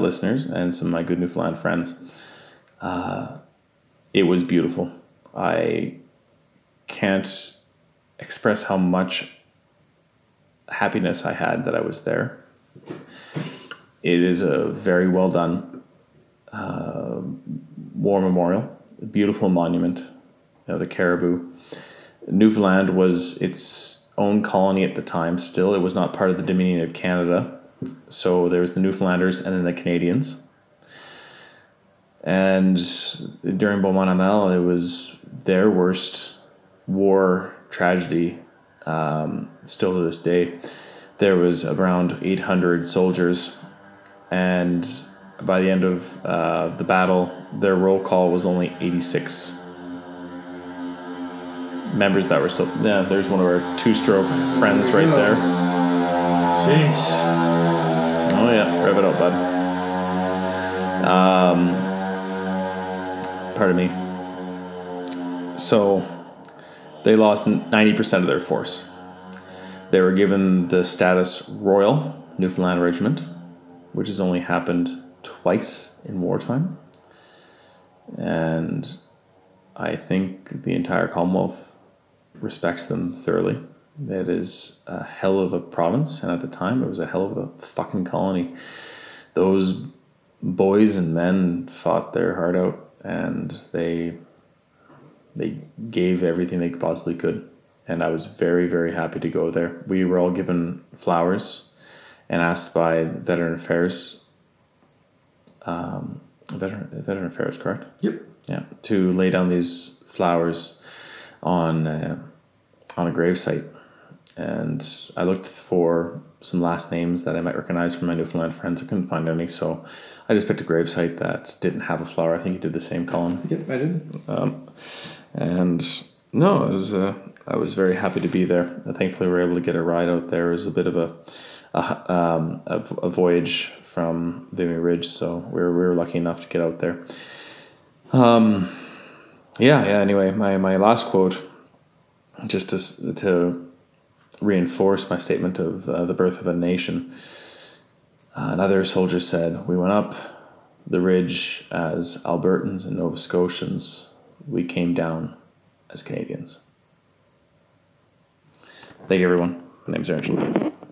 listeners and some of my good Newfoundland friends. It was beautiful. I can't express how much happiness I had that I was there. It is a very well done war memorial, a beautiful monument, the caribou. Newfoundland was its own colony at the time still. It was not part of the Dominion of Canada. So there was the Newfoundlanders and then the Canadians. And during Beaumont-Hamel, it was their worst war tragedy still to this day. There was around 800 soldiers. And by the end of the battle, their roll call was only 86 members that were still... Yeah, there's one of our two-stroke friends right there. Jeez. Oh yeah, rev it up, bud. Pardon me. So they lost 90% of their force. They were given the status Royal Newfoundland Regiment, which has only happened twice in wartime. And I think the entire Commonwealth respects them thoroughly. That is a hell of a province, and at the time it was a hell of a fucking colony. Those boys and men fought their heart out, and they gave everything they possibly could, and I was very, very happy to go there. We were all given flowers and asked by Veteran Affairs, Veteran Affairs, correct? Yep. Yeah, to lay down these flowers on a gravesite. And I looked for some last names that I might recognize from my Newfoundland friends. I couldn't find any, so I just picked a gravesite that didn't have a flower. I think you did the same, Colin. Yep, I did. And No, it was, I was very happy to be there. Thankfully, we were able to get a ride out there. It was a bit of a voyage from Vimy Ridge, so we were lucky enough to get out there. Anyway, my last quote, just to reinforce my statement of the birth of a nation. Another soldier said, "We went up the ridge as Albertans and Nova Scotians. We came down as Canadians." Thank you, everyone. My name's Aaron Chalupa.